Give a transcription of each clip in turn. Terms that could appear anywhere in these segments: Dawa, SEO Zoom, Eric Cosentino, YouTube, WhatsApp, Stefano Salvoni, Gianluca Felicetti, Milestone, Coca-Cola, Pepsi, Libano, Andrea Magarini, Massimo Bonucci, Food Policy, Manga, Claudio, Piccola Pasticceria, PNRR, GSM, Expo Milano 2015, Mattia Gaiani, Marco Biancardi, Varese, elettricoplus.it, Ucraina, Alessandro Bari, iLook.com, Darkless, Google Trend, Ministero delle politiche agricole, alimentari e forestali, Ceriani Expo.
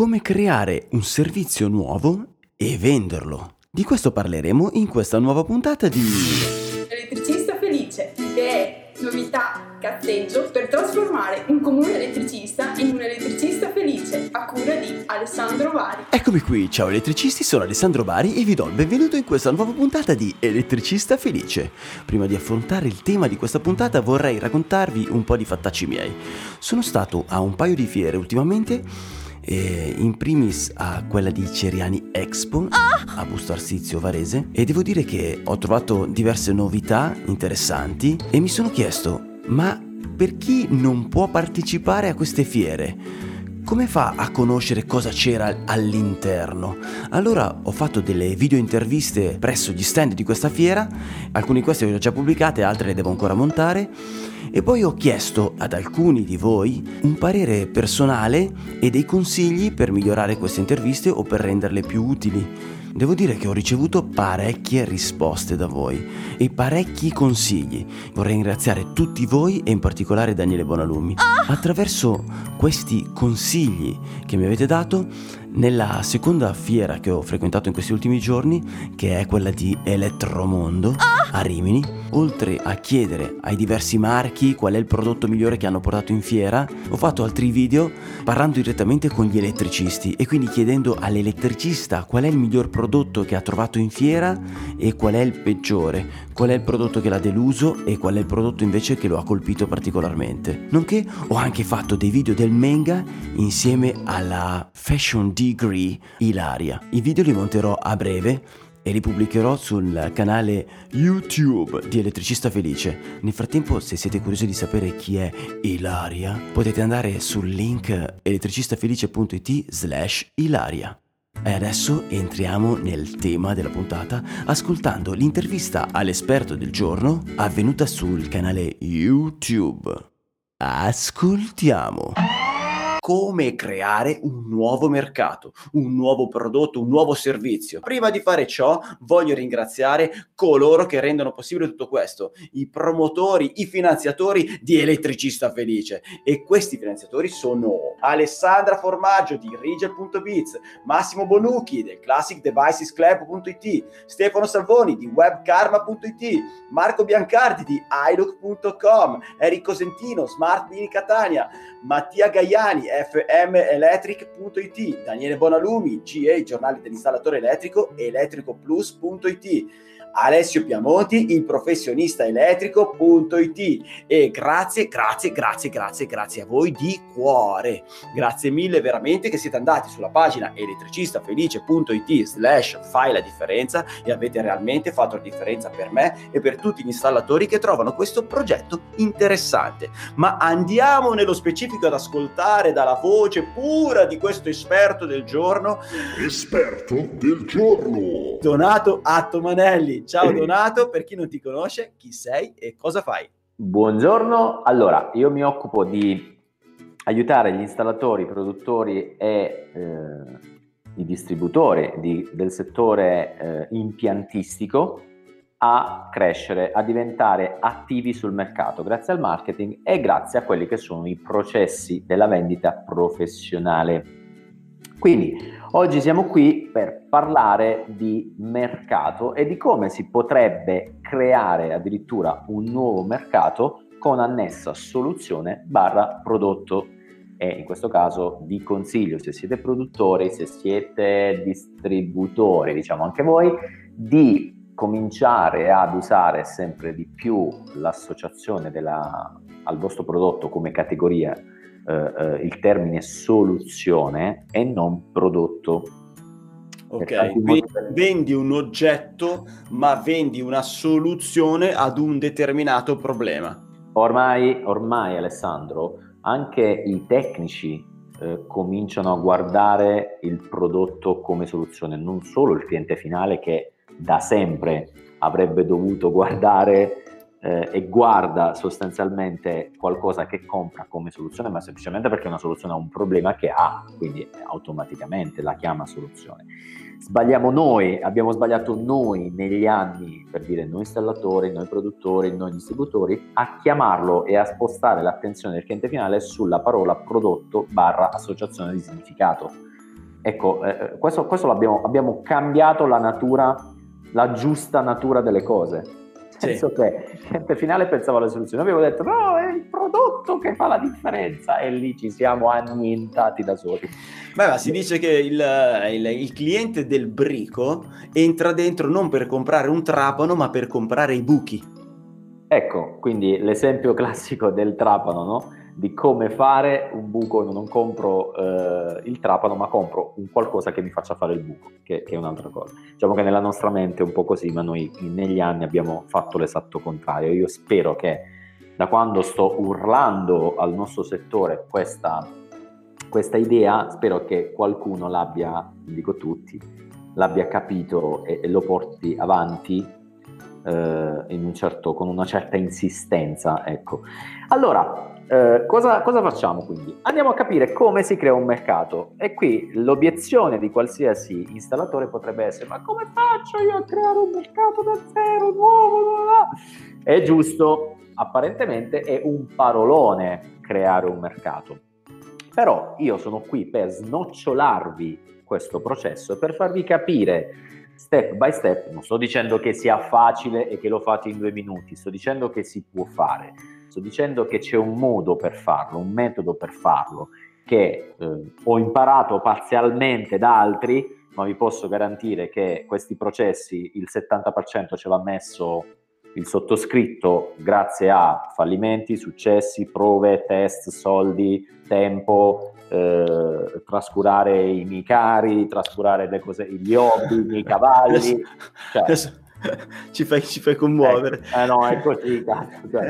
come creare un servizio nuovo e venderlo. Di questo parleremo in questa nuova puntata di Elettricista felice, idee, novità, cazzeggio per trasformare un comune elettricista in un elettricista felice, a cura di Alessandro Bari. Eccomi qui, ciao elettricisti, sono Alessandro Bari e vi do il benvenuto in questa nuova puntata di Elettricista felice. Prima di affrontare il tema di questa puntata vorrei raccontarvi un po' di fattacci miei. Sono stato a un paio di fiere ultimamente, in primis a quella di Ceriani Expo a Busto Arsizio, Varese, e devo dire che ho trovato diverse novità interessanti e mi sono chiesto: ma per chi non può partecipare a queste fiere, come fa a conoscere cosa c'era all'interno? Allora ho fatto delle video interviste presso gli stand di questa fiera, alcune di queste le ho già pubblicate, altre le devo ancora montare, e poi ho chiesto ad alcuni di voi un parere personale e dei consigli per migliorare queste interviste o per renderle più utili. Devo dire che ho ricevuto parecchie risposte da voi e parecchi consigli. Vorrei ringraziare tutti voi e in particolare Daniele Bonalumi. Attraverso questi consigli che mi avete dato, nella seconda fiera che ho frequentato in questi ultimi giorni, che è quella di Elettromondo a Rimini, oltre a chiedere ai diversi marchi qual è il prodotto migliore che hanno portato in fiera, ho fatto altri video parlando direttamente con gli elettricisti e quindi chiedendo all'elettricista qual è il miglior prodotto che ha trovato in fiera e qual è il peggiore, qual è il prodotto che l'ha deluso e qual è il prodotto invece che lo ha colpito particolarmente. Nonché ho anche fatto dei video del Manga insieme alla Fashion Team Ilaria. I video li monterò a breve e li pubblicherò sul canale YouTube di Elettricista Felice. Nel frattempo, se siete curiosi di sapere chi è Ilaria, potete andare sul link elettricistafelice.it/Ilaria. E adesso entriamo nel tema della puntata ascoltando l'intervista all'esperto del giorno avvenuta sul canale YouTube. Ascoltiamo. Come creare un nuovo mercato, un nuovo prodotto, un nuovo servizio. Prima di fare ciò voglio ringraziare coloro che rendono possibile tutto questo, i promotori, i finanziatori di Elettricista Felice, e questi finanziatori sono Alessandra Formaggio di Rigel.biz, Massimo Bonucci del ClassicDevicesClub.it, Stefano Salvoni di WebKarma.it, Marco Biancardi di iLook.com, Eric Cosentino, Smart Mini Catania, Mattia Gaiani, fmelectric.it, Daniele Bonalumi, GA, giornale dell'installatore elettrico, elettricoplus.it, Alessio Piamonti, ilprofessionistaelettrico.it. E grazie a voi di cuore, grazie mille veramente che siete andati sulla pagina elettricistafelice.it/fai la differenza e avete realmente fatto la differenza per me e per tutti gli installatori che trovano questo progetto interessante. Ma andiamo nello specifico ad ascoltare dalla voce pura di questo esperto del giorno, Donato Attomanelli. Ciao Donato, per chi non ti conosce, chi sei e cosa fai? Buongiorno, allora io mi occupo di aiutare gli installatori, produttori e i distributori del settore impiantistico a crescere, a diventare attivi sul mercato grazie al marketing e grazie a quelli che sono i processi della vendita professionale. Quindi oggi siamo qui per parlare di mercato e di come si potrebbe creare addirittura un nuovo mercato con annessa soluzione / prodotto. E in questo caso vi consiglio, se siete produttori, se siete distributori, diciamo anche voi, di cominciare ad usare sempre di più l'associazione al vostro prodotto come categoria, il termine soluzione e non prodotto. Ok, quindi vendi un oggetto ma vendi una soluzione ad un determinato problema. Ormai Alessandro, anche i tecnici cominciano a guardare il prodotto come soluzione, non solo il cliente finale che da sempre avrebbe dovuto guardare e guarda sostanzialmente qualcosa che compra come soluzione, ma semplicemente perché è una soluzione a un problema che ha, quindi automaticamente la chiama soluzione. Abbiamo sbagliato noi negli anni, per dire noi installatori, noi produttori, noi distributori, a chiamarlo e a spostare l'attenzione del cliente finale sulla parola prodotto / associazione di significato. Ecco, questo abbiamo cambiato la natura, la giusta natura delle cose. Penso che il cliente finale pensava alla soluzione. Avevo detto, no, è il prodotto che fa la differenza, e lì ci siamo annientati da soli. Beh, ma si dice che il cliente del brico entra dentro non per comprare un trapano, ma per comprare i buchi. Ecco, quindi l'esempio classico del trapano, no? Di come fare un buco. Non compro il trapano, ma compro un qualcosa che mi faccia fare il buco, che è un'altra cosa. Diciamo che nella nostra mente è un po' così, ma noi negli anni abbiamo fatto l'esatto contrario. Io spero che, da quando sto urlando al nostro settore questa idea, spero che qualcuno l'abbia, dico tutti, l'abbia capito e lo porti avanti con una certa insistenza. Ecco, allora cosa facciamo quindi? Andiamo a capire come si crea un mercato, e qui l'obiezione di qualsiasi installatore potrebbe essere: ma come faccio io a creare un mercato da zero, nuovo? È giusto, apparentemente è un parolone creare un mercato, però io sono qui per snocciolarvi questo processo, per farvi capire step by step. Non sto dicendo che sia facile e che lo fate in 2 minuti, sto dicendo che si può fare, sto dicendo che c'è un modo per farlo, un metodo per farlo, che ho imparato parzialmente da altri, ma vi posso garantire che questi processi, il 70% ce l'ha messo il sottoscritto, grazie a fallimenti, successi, prove, test, soldi, tempo, trascurare i miei cari, trascurare le cose, gli hobby, i miei cavalli. Adesso ci fai commuovere. No, è così, cazzo, cioè,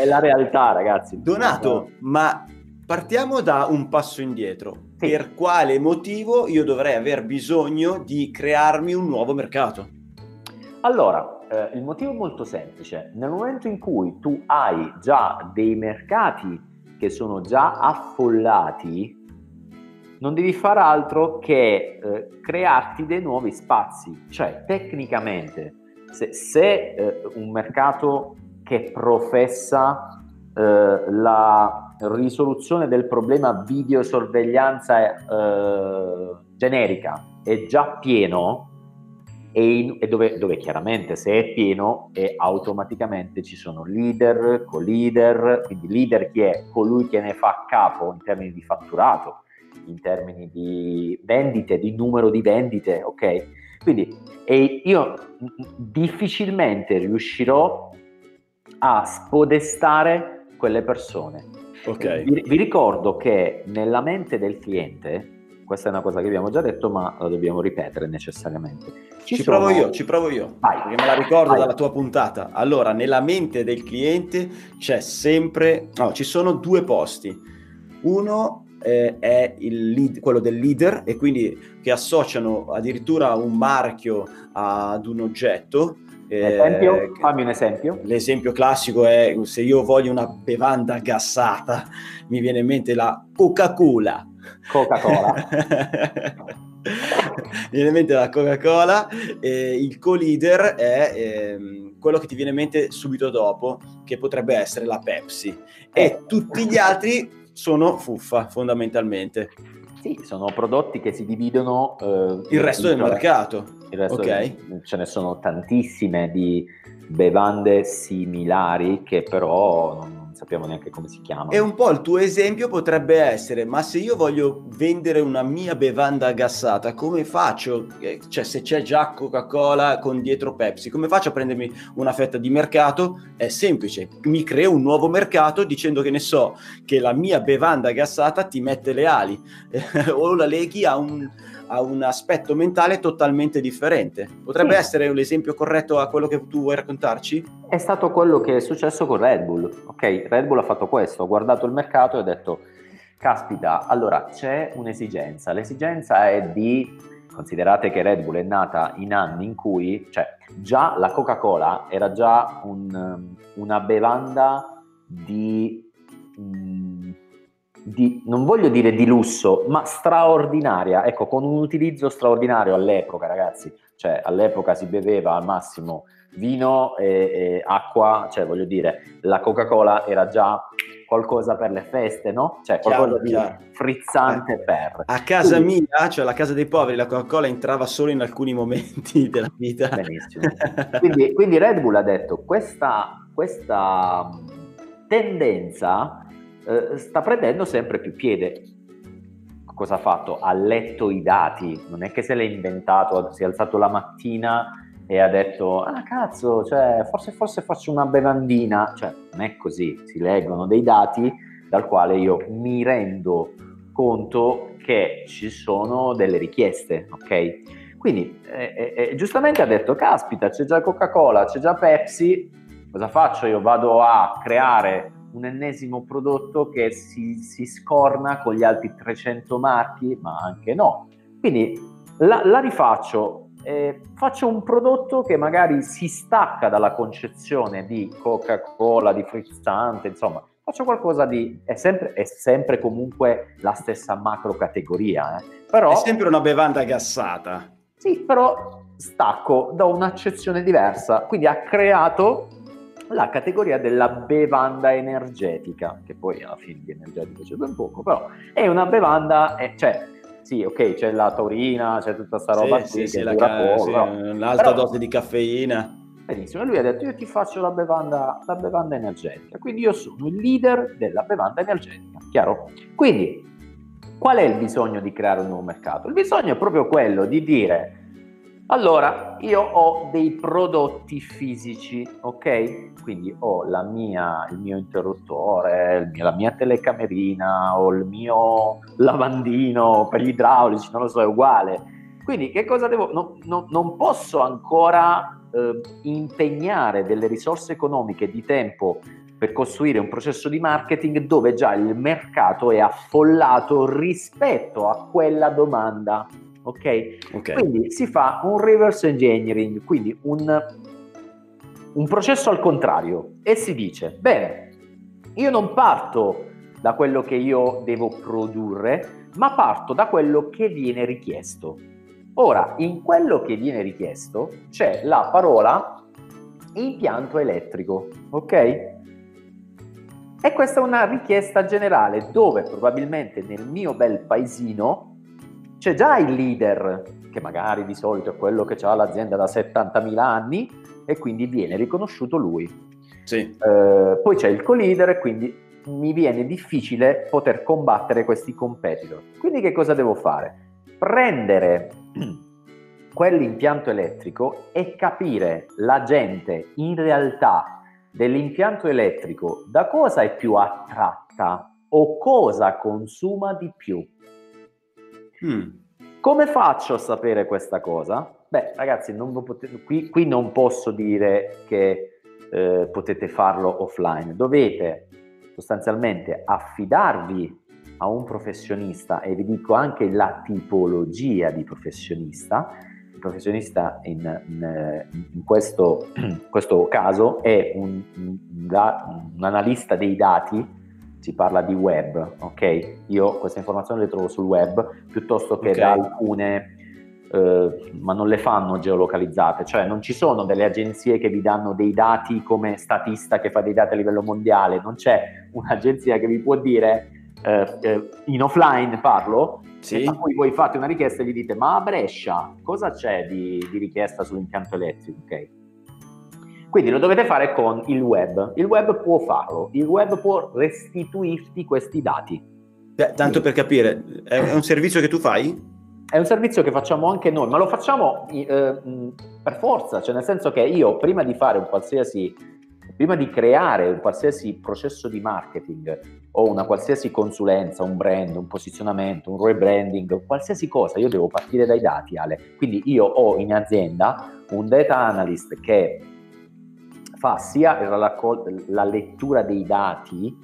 è la realtà, ragazzi. Donato, ma partiamo da un passo indietro. Sì. Per quale motivo io dovrei aver bisogno di crearmi un nuovo mercato? Allora, il motivo è molto semplice: nel momento in cui tu hai già dei mercati che sono già affollati, non devi fare altro che crearti dei nuovi spazi. Cioè, tecnicamente, se un mercato che professa la risoluzione del problema videosorveglianza generica è già pieno, e dove chiaramente, se è pieno, e automaticamente ci sono leader, co-leader. Quindi leader chi è? Colui che ne fa capo in termini di fatturato, in termini di vendite, di numero di vendite, ok? Quindi io difficilmente riuscirò a spodestare quelle persone. Okay. Vi ricordo che nella mente del cliente, questa è una cosa che abbiamo già detto, ma la dobbiamo ripetere necessariamente. Ci provo io. Vai. Perché me la ricordo dalla tua puntata. Allora, nella mente del cliente c'è sempre... No, ci sono 2 posti. Uno è il lead, quello del leader, e quindi che associano addirittura un marchio ad un oggetto. Fammi un esempio. L'esempio classico è: se io voglio una bevanda gassata, mi viene in mente la Coca-Cola. Viene in mente la Coca-Cola. Il co-leader è quello che ti viene in mente subito dopo, che potrebbe essere la Pepsi, e tutti gli altri sono fuffa, fondamentalmente. Sì, sono prodotti che si dividono il resto del mercato. Il resto, okay. Ce ne sono tantissime di bevande similari che però non sappiamo neanche come si chiamano. E un po' il tuo esempio potrebbe essere: ma se io voglio vendere una mia bevanda gassata, come faccio? Cioè, se c'è già Coca-Cola con dietro Pepsi, come faccio a prendermi una fetta di mercato? È semplice, mi creo un nuovo mercato dicendo che ne so, che la mia bevanda gassata ti mette le ali o la leghi a un aspetto mentale totalmente differente. Potrebbe essere l'esempio corretto a quello che tu vuoi raccontarci? È stato quello che è successo con Red Bull. Ok, Red Bull ha fatto questo, ha guardato il mercato e ha detto: caspita, allora c'è un'esigenza. L'esigenza è di... Considerate che Red Bull è nata in anni in cui, cioè, già la Coca-Cola era già una bevanda di, non voglio dire di lusso, ma straordinaria, ecco, con un utilizzo straordinario all'epoca, ragazzi. Cioè, all'epoca si beveva al massimo vino e acqua, cioè, voglio dire, la Coca-Cola era già qualcosa per le feste, no? Cioè qualcosa di frizzante per... A casa mia, cioè la casa dei poveri, la Coca-Cola entrava solo in alcuni momenti della vita. Benissimo. Quindi Red Bull ha detto questa tendenza sta prendendo sempre più piede. Cosa ha fatto? Ha letto i dati, non è che se l'è inventato, si è alzato la mattina e ha detto forse faccio una bevandina, cioè non è così, si leggono dei dati dal quale io mi rendo conto che ci sono delle richieste, ok? Quindi giustamente ha detto, caspita, c'è già Coca-Cola, c'è già Pepsi, cosa faccio? Io vado a creare un ennesimo prodotto che si scorna con gli altri 300 marchi, ma anche no, quindi la rifaccio. Faccio un prodotto che magari si stacca dalla concezione di Coca-Cola, di frizzante, insomma, faccio qualcosa di... È sempre comunque la stessa macro categoria, però... È sempre una bevanda gassata. Sì, però stacco da un'accezione diversa, quindi ha creato la categoria della bevanda energetica, che poi alla fine di energetico c'è ben poco, però è una bevanda... Sì, ok, c'è la taurina, c'è tutta sta roba un'alta dose di caffeina. Benissimo, e lui ha detto, io ti faccio la bevanda energetica, quindi io sono il leader della bevanda energetica, chiaro? Quindi, qual è il bisogno di creare un nuovo mercato? Il bisogno è proprio quello di dire, allora, io ho dei prodotti fisici, ok? Quindi ho il mio interruttore, la mia telecamerina, ho il mio lavandino per gli idraulici, non lo so, è uguale. Quindi che cosa devo... non posso ancora impegnare delle risorse economiche di tempo per costruire un processo di marketing dove già il mercato è affollato rispetto a quella domanda. Okay? Quindi si fa un reverse engineering, quindi un processo al contrario, e si dice, bene, io non parto da quello che io devo produrre, ma parto da quello che viene richiesto. Ora, in quello che viene richiesto c'è la parola impianto elettrico, ok? E questa è una richiesta generale, dove probabilmente nel mio bel paesino c'è già il leader, che magari di solito è quello che ha l'azienda da 70.000 anni e quindi viene riconosciuto lui. Sì. Poi c'è il co-leader e quindi mi viene difficile poter combattere questi competitor. Quindi che cosa devo fare? Prendere quell'impianto elettrico e capire la gente in realtà dell'impianto elettrico da cosa è più attratta o cosa consuma di più. Come faccio a sapere questa cosa? Beh, ragazzi, qui non posso dire che potete farlo offline. Dovete sostanzialmente affidarvi a un professionista, e vi dico anche la tipologia di professionista. Il professionista in questo caso è un analista dei dati. Si parla di web, ok? Io queste informazioni le trovo sul web piuttosto che da alcune, ma non le fanno geolocalizzate, cioè non ci sono delle agenzie che vi danno dei dati come Statista che fa dei dati a livello mondiale, non c'è un'agenzia che vi può dire in offline parlo, sì. E poi voi fate una richiesta e gli dite, ma a Brescia cosa c'è di richiesta sull'impianto elettrico, ok? Quindi lo dovete fare con il web. Il web può farlo, il web può restituirti questi dati. Beh, tanto per capire, è un servizio che tu fai? È un servizio che facciamo anche noi, ma lo facciamo per forza, cioè nel senso che io prima di creare un qualsiasi processo di marketing o una qualsiasi consulenza, un brand, un posizionamento, un rebranding, qualsiasi cosa, io devo partire dai dati, Ale. Quindi io ho in azienda un data analyst che fa sia la lettura dei dati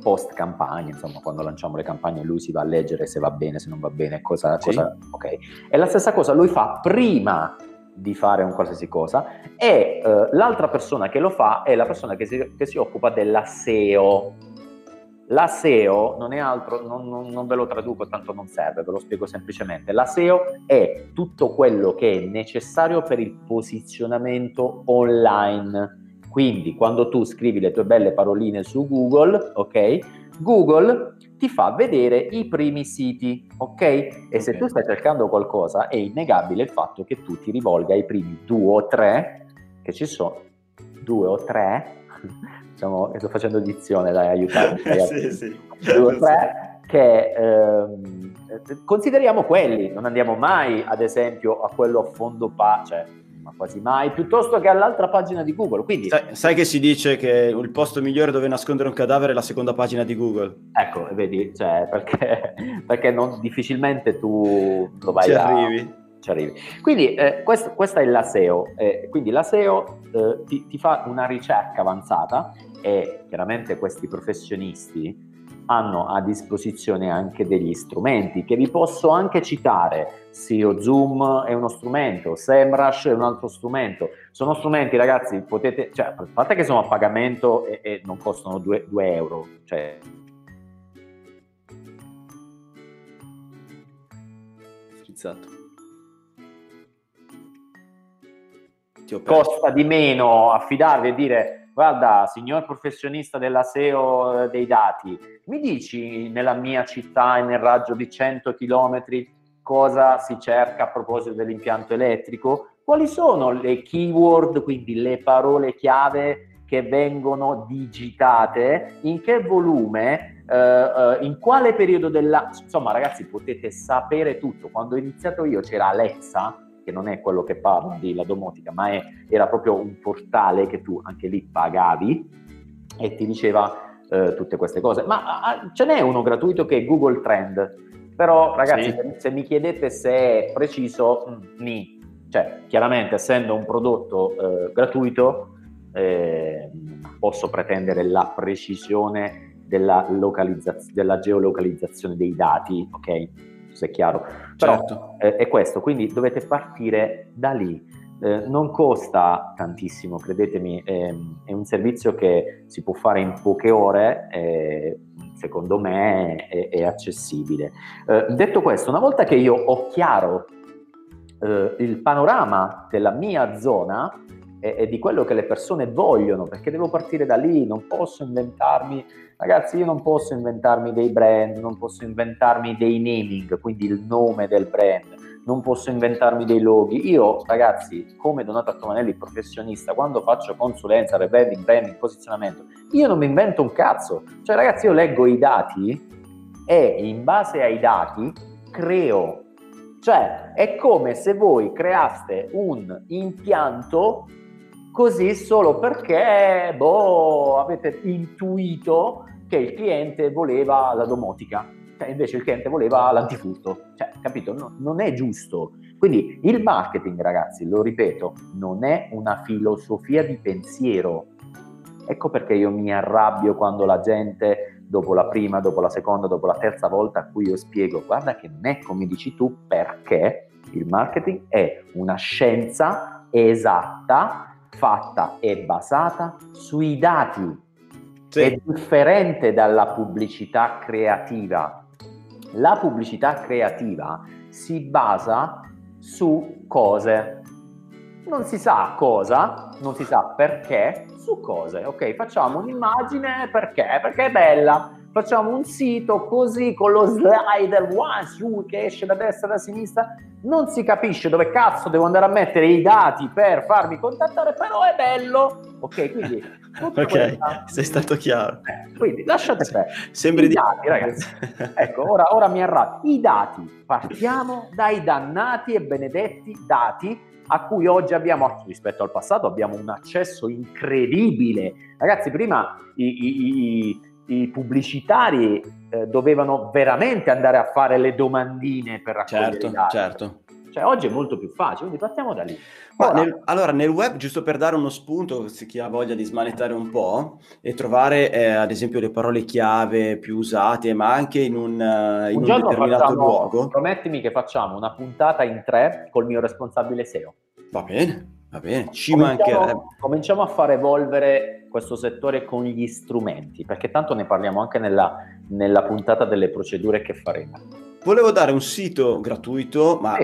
post campagna, insomma quando lanciamo le campagne lui si va a leggere se va bene, se non va bene, cosa ok. E la stessa cosa lui fa prima di fare un qualsiasi cosa, e l'altra persona che lo fa è la persona che si occupa della SEO. La SEO non è altro, non ve lo traduco, tanto non serve, ve lo spiego semplicemente. La SEO è tutto quello che è necessario per il posizionamento online, Quindi quando tu scrivi le tue belle paroline su Google, ok? Google ti fa vedere i primi siti, ok? E se tu stai cercando qualcosa, è innegabile il fatto che tu ti rivolga ai primi 2 o 3 che ci sono, 2 o 3, diciamo, sto facendo dizione, dai, aiutatemi. Sì, sì. 2 o 3. Che consideriamo quelli, non andiamo mai ad esempio a quello a fondo cioè, ma quasi mai, piuttosto che all'altra pagina di Google. Quindi sai che si dice che il posto migliore dove nascondere un cadavere è la seconda pagina di Google, ecco, vedi, cioè, perché non, difficilmente tu lo vai ci arrivi. Quindi questa è la SEO, quindi la SEO ti fa una ricerca avanzata, e chiaramente questi professionisti hanno a disposizione anche degli strumenti che vi posso anche citare. SEO Zoom è uno strumento, SEMrush è un altro strumento. Sono strumenti, ragazzi, potete, cioè, a parte che sono a pagamento e non costano 2 euro, cioè. Frizzato. Costa di meno affidarvi e dire: guarda, signor professionista della SEO dei dati, mi dici nella mia città e nel raggio di 100 km cosa si cerca a proposito dell'impianto elettrico? Quali sono le keyword, quindi le parole chiave che vengono digitate? In che volume? In quale periodo dell'anno? Insomma, ragazzi, potete sapere tutto. Quando ho iniziato io c'era Alexa, che non è quello che parla di la domotica, ma era proprio un portale che tu anche lì pagavi e ti diceva tutte queste cose. Ma ce n'è uno gratuito che è Google Trend, però ragazzi, sì, se mi chiedete se è preciso, cioè chiaramente essendo un prodotto gratuito posso pretendere la precisione della geolocalizzazione dei dati, ok? Se è chiaro, però certo, è questo, quindi dovete partire da lì. Non costa tantissimo, credetemi, è un servizio che si può fare in poche ore, secondo me è accessibile. Detto questo, una volta che io ho chiaro il panorama della mia zona e di quello che le persone vogliono, perché devo partire da lì, non posso inventarmi, ragazzi, io non posso inventarmi dei brand, non posso inventarmi dei naming, quindi il nome del brand, non posso inventarmi dei loghi. Io, ragazzi, come Donato Attomanelli professionista, quando faccio consulenza, rebranding, branding, posizionamento, io non mi invento un cazzo, cioè ragazzi, io leggo i dati e in base ai dati creo. Cioè è come se voi creaste un impianto così solo perché avete intuito che il cliente voleva la domotica, invece il cliente voleva l'antifurto, cioè, capito? No, non è giusto. Quindi il marketing, ragazzi, lo ripeto, non è una filosofia di pensiero. Ecco perché io mi arrabbio quando la gente, dopo la prima, dopo la seconda, dopo la terza volta a cui io spiego, guarda che non è come dici tu, perché il marketing è una scienza esatta, fatta e basata sui dati, sì, è differente dalla pubblicità creativa. La pubblicità creativa si basa su cose, non si sa cosa, non si sa perché, su cose, ok? Facciamo un'immagine perché è bella, facciamo un sito così con lo slider che esce da destra e da sinistra, non si capisce dove cazzo devo andare a mettere i dati per farmi contattare, però è bello, ok? Quindi ok, sei stato chiaro, quindi lasciate perdere i dati, ragazzi. Ecco, ora mi arrabbio, i dati, partiamo dai dannati e benedetti dati a cui oggi abbiamo, rispetto al passato, abbiamo un accesso incredibile. Ragazzi, prima i pubblicitari dovevano veramente andare a fare le domandine per raccogliere i dati. Certo. Cioè, oggi è molto più facile, quindi partiamo da lì. Allora, nel web, giusto per dare uno spunto, se chi ha voglia di smanettare un po' e trovare, ad esempio, le parole chiave più usate, ma anche in un determinato luogo. Promettimi che facciamo una puntata in 3 col mio responsabile SEO. Va bene, ci mancherebbe. Cominciamo a far evolvere questo settore con gli strumenti, perché tanto ne parliamo anche nella puntata delle procedure che faremo. Volevo dare un sito gratuito, ma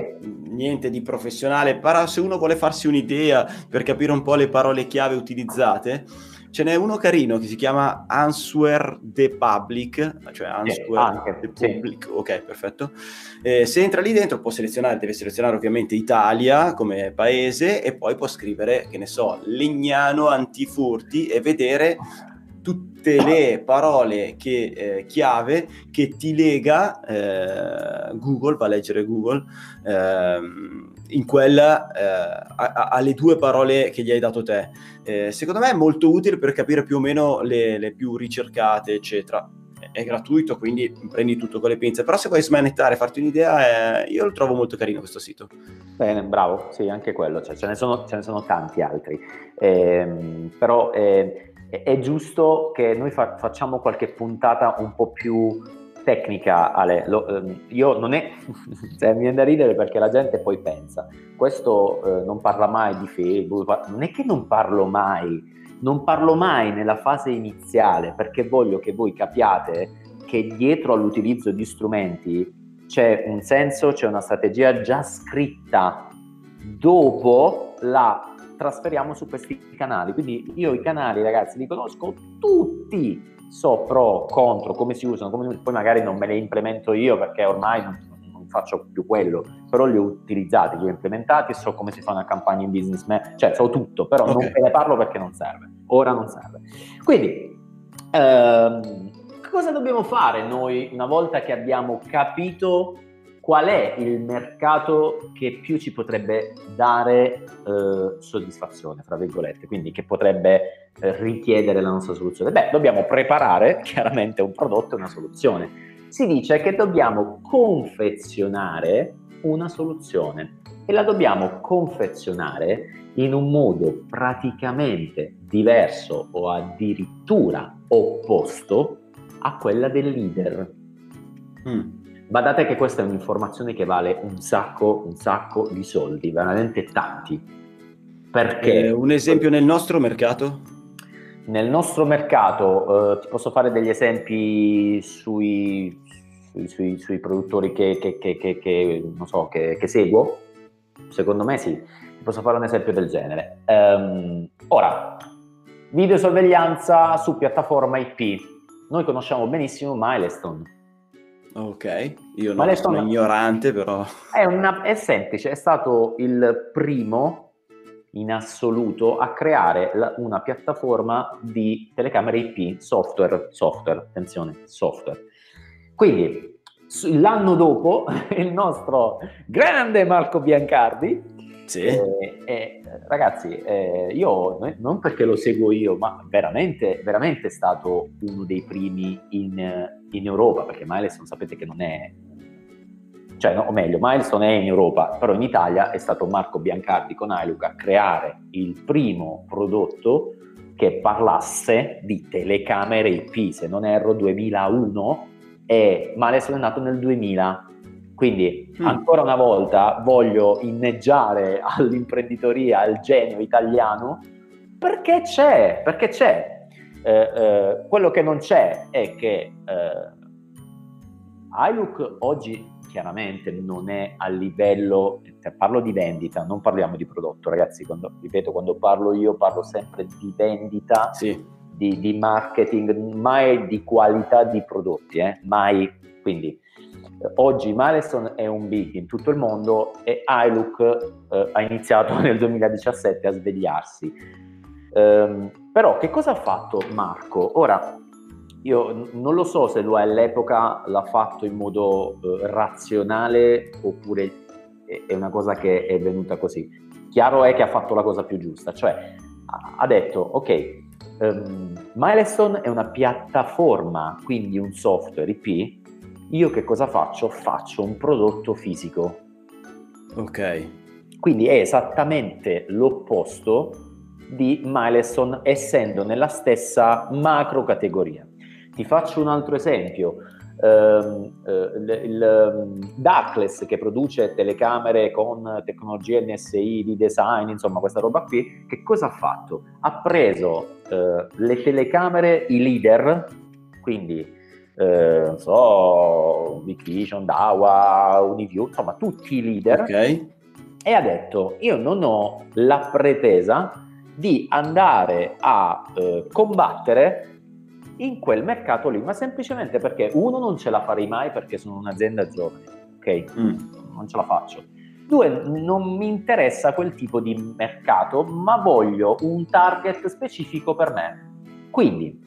niente di professionale, se uno vuole farsi un'idea per capire un po' le parole chiave utilizzate, ce n'è uno carino che si chiama Answer the Public, cioè Answer the Public, sì. Ok, perfetto. Se entra lì dentro può selezionare, deve selezionare ovviamente Italia come paese e poi può scrivere, che ne so, Legnano antifurti e vedere tutte le parole chiave che ti lega Google, va a leggere Google, in quella alle due parole che gli hai dato te. Secondo me è molto utile per capire più o meno le più ricercate, eccetera. È gratuito, quindi prendi tutto con le pinze, però se vuoi smanettare, farti un'idea, io lo trovo molto carino questo sito. Bene, bravo, sì, anche quello, cioè, ce ne sono tanti altri, però è giusto che noi facciamo qualche puntata un po' più tecnica, Ale. Io non è mi viene da ridere perché la gente poi pensa questo non parla mai di Facebook, non è che non parlo mai nella fase iniziale, perché voglio che voi capiate che dietro all'utilizzo di strumenti c'è un senso, c'è una strategia già scritta, dopo la trasferiamo su questi canali. Quindi io i canali, ragazzi, li conosco tutti, so pro, contro, come si usano, poi magari non me le implemento io perché ormai non faccio più quello, però li ho utilizzati, li ho implementati, so come si fa una campagna in business, cioè so tutto, però okay. Non te ne parlo perché non serve. Quindi cosa dobbiamo fare noi una volta che abbiamo capito qual è il mercato che più ci potrebbe dare soddisfazione, fra virgolette, quindi che potrebbe richiedere la nostra soluzione? Beh, dobbiamo preparare chiaramente un prodotto e una soluzione. Si dice che dobbiamo confezionare una soluzione e la dobbiamo confezionare in un modo praticamente diverso o addirittura opposto a quella del leader. Badate che questa è un'informazione che vale un sacco di soldi, veramente tanti. Perché? Un esempio nel nostro mercato? Nel nostro mercato ti posso fare degli esempi sui produttori che seguo? Secondo me sì, ti posso fare un esempio del genere. Ora, videosorveglianza su piattaforma IP. Noi conosciamo benissimo Milestone. Ok, io non sono ignorante, però... È semplice, è stato il primo in assoluto a creare una piattaforma di telecamere IP, software, attenzione, software. Quindi, l'anno dopo, il nostro grande Marco Biancardi... Sì. Ragazzi, io non perché lo seguo io, ma veramente è stato uno dei primi in Europa, perché Milestone sapete che non è, cioè no, o meglio, Milestone è in Europa, però in Italia è stato Marco Biancardi con iLook a creare il primo prodotto che parlasse di telecamere IP, se non erro 2001, e Milestone è nato nel 2000. Quindi ancora una volta voglio inneggiare all'imprenditoria, al genio italiano, perché c'è. Quello che non c'è è che iLook oggi chiaramente non è a livello, parlo di vendita, non parliamo di prodotto, ragazzi, quando parlo io parlo sempre di vendita, sì. di marketing, mai di qualità di prodotti, mai. Quindi oggi Milestone è un big in tutto il mondo e iLook ha iniziato nel 2017 a svegliarsi. Però che cosa ha fatto Marco? Ora, io non lo so se lui all'epoca l'ha fatto in modo razionale oppure è una cosa che è venuta così. Chiaro è che ha fatto la cosa più giusta, cioè ha detto ok, Milestone è una piattaforma, quindi un software IP, io che cosa faccio? Faccio un prodotto fisico. Ok. Quindi è esattamente l'opposto di Milestone, essendo nella stessa macro categoria. Ti faccio un altro esempio, il Darkless, che produce telecamere con tecnologia NSI di design, insomma questa roba qui, che cosa ha fatto? Ha preso le telecamere, i leader, quindi non so, Vision, Dawa, Uniview, insomma tutti i leader, okay. E ha detto: io non ho la pretesa di andare a combattere in quel mercato lì, ma semplicemente perché uno, non ce la farei mai perché sono un'azienda giovane, ok? Non ce la faccio. Due, non mi interessa quel tipo di mercato, ma voglio un target specifico per me. Quindi,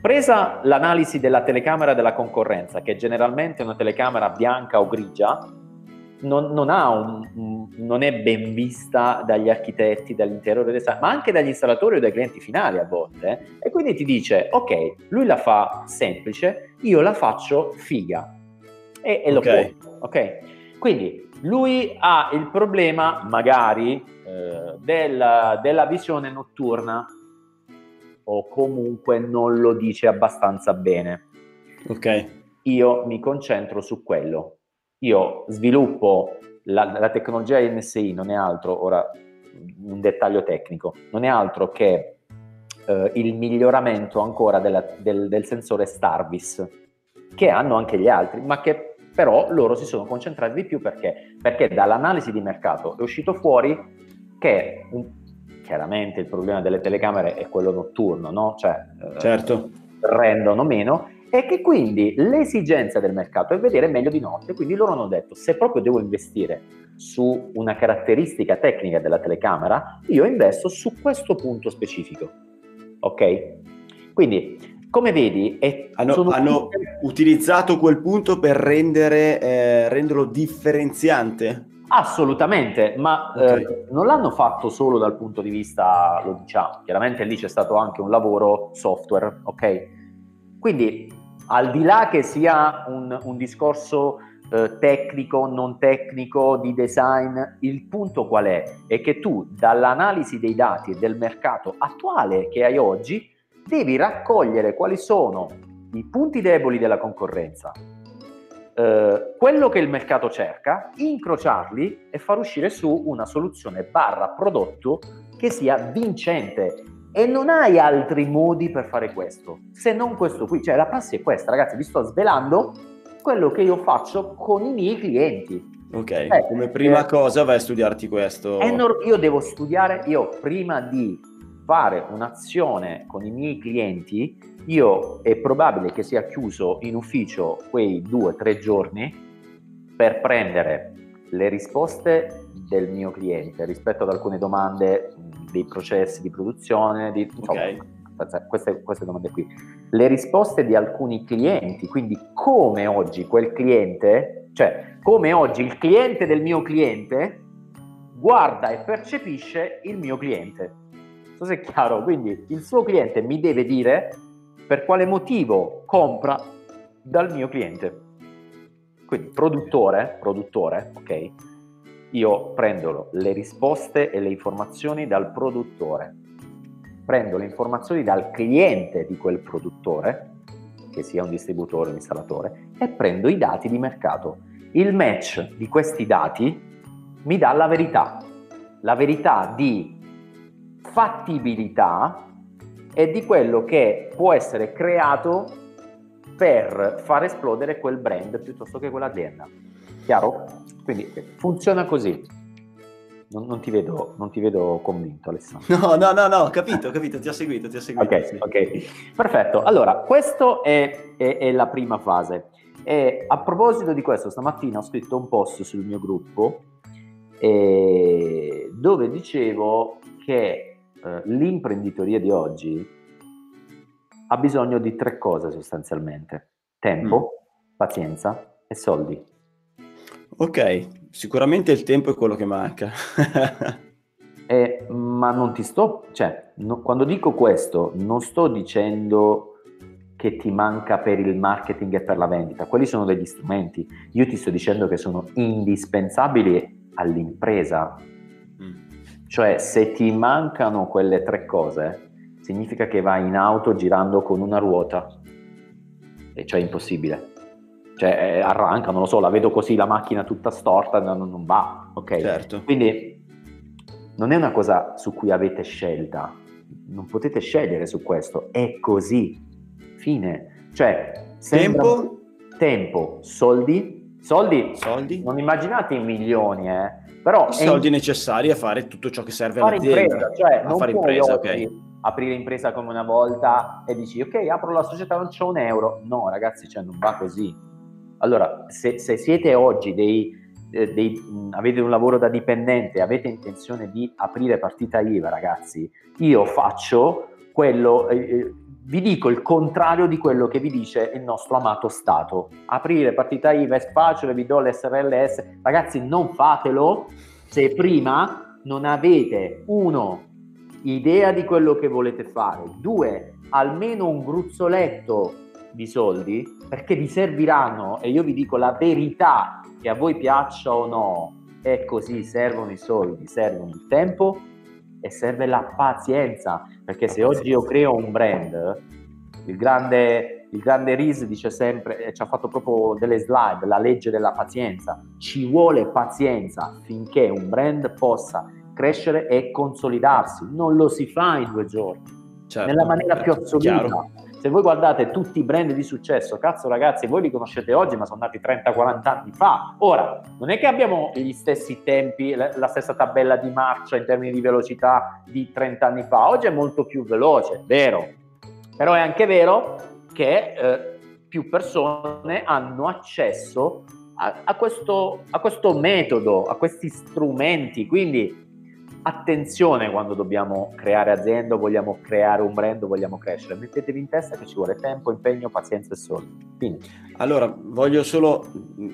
presa l'analisi della telecamera della concorrenza, che generalmente è una telecamera bianca o grigia, non è ben vista dagli architetti, dall'interiore, ma anche dagli installatori o dai clienti finali a volte, e quindi ti dice: ok, lui la fa semplice, io la faccio figa, e lo può, ok? Quindi lui ha il problema magari della visione notturna, o comunque non lo dice abbastanza bene. Ok. Io mi concentro su quello. Io sviluppo la tecnologia NSI, non è altro, ora un dettaglio tecnico, non è altro che il miglioramento ancora del sensore Starvis, che hanno anche gli altri, ma che però loro si sono concentrati di più perché dall'analisi di mercato è uscito fuori che chiaramente il problema delle telecamere è quello notturno, no? Cioè, certo, rendono meno, e che quindi l'esigenza del mercato è vedere meglio di notte. Quindi loro hanno detto: se proprio devo investire su una caratteristica tecnica della telecamera, io investo su questo punto specifico, ok? Quindi, come vedi, hanno utilizzato quel punto per renderlo differenziante. Assolutamente, ma okay. Non l'hanno fatto solo dal punto di vista, lo diciamo, chiaramente lì c'è stato anche un lavoro software, ok? Quindi, al di là che sia un discorso tecnico, non tecnico, di design, il punto qual è? È che tu, dall'analisi dei dati e del mercato attuale che hai oggi, devi raccogliere quali sono i punti deboli della concorrenza, quello che il mercato cerca, incrociarli e far uscire su una soluzione barra prodotto che sia vincente, e non hai altri modi per fare questo se non questo qui. Cioè, la prassi è questa, ragazzi, vi sto svelando quello che io faccio con i miei clienti, ok? Come prima cosa vai a studiarti questo. Io devo studiare, io prima di fare un'azione con i miei clienti, io è probabile che sia chiuso in ufficio quei 2-3 giorni per prendere le risposte del mio cliente rispetto ad alcune domande dei processi di produzione, okay. Queste domande qui, le risposte di alcuni clienti, quindi come oggi quel cliente, cioè come oggi il cliente del mio cliente guarda e percepisce il mio cliente. Questo è chiaro, quindi il suo cliente mi deve dire per quale motivo compra dal mio cliente. Quindi produttore, ok? Io prendo le risposte e le informazioni dal produttore, prendo le informazioni dal cliente di quel produttore, che sia un distributore, un installatore, e prendo i dati di mercato. Il match di questi dati mi dà la verità di fattibilità e di quello che può essere creato per far esplodere quel brand piuttosto che quell'azienda. Chiaro? Quindi funziona così. Non ti vedo convinto, Alessandro. No, capito, ti ho seguito. Ok, perfetto. Allora, questa è la prima fase. E a proposito di questo, stamattina ho scritto un post sul mio gruppo dove dicevo che l'imprenditoria di oggi ha bisogno di 3 cose sostanzialmente: tempo, pazienza e soldi. Ok, sicuramente il tempo è quello che manca. Ma non ti sto, quando dico questo non sto dicendo che ti manca per il marketing e per la vendita, quelli sono degli strumenti. Io ti sto dicendo che sono indispensabili all'impresa. Cioè, se ti mancano quelle 3 cose, significa che vai in auto girando con una ruota, e cioè è impossibile. Cioè, arranca, non lo so, la vedo così, la macchina tutta storta, non va, ok? Certo. Quindi non è una cosa su cui avete scelta, non potete scegliere su questo, è così, fine. Cioè, Tempo? Tempo, soldi. Non immaginate in milioni, però i soldi necessari a fare tutto ciò che serve all'azienda, cioè a fare impresa, ok? Aprire impresa come una volta e dici ok, apro la società, non c'ho un euro. No, ragazzi, cioè non va così. Allora, se siete oggi avete un lavoro da dipendente, avete intenzione di aprire partita IVA, ragazzi, io faccio quello, vi dico il contrario di quello che vi dice il nostro amato Stato. Aprire partita IVA è facile, vi do l'SRLS. Ragazzi, non fatelo se prima non avete, uno, idea di quello che volete fare, due, almeno un gruzzoletto di soldi, perché vi serviranno. E io vi dico la verità, che a voi piaccia o no, è così: servono i soldi, servono il tempo e serve la pazienza, perché se oggi io creo un brand, il grande Riz dice sempre, ci ha fatto proprio delle slide, la legge della pazienza, ci vuole pazienza finché un brand possa crescere e consolidarsi. Non lo si fa in 2 giorni, certo, nella maniera più assoluta. Se voi guardate tutti i brand di successo, cazzo ragazzi, voi li conoscete oggi, ma sono nati 30-40 anni fa. Ora, non è che abbiamo gli stessi tempi, la stessa tabella di marcia in termini di velocità di 30 anni fa. Oggi è molto più veloce, vero, però è anche vero che più persone hanno accesso a questo metodo, a questi strumenti. Quindi attenzione, quando dobbiamo creare azienda, vogliamo creare un brand, vogliamo crescere, mettetevi in testa che ci vuole tempo, impegno, pazienza e soldi. Quindi. Allora, voglio solo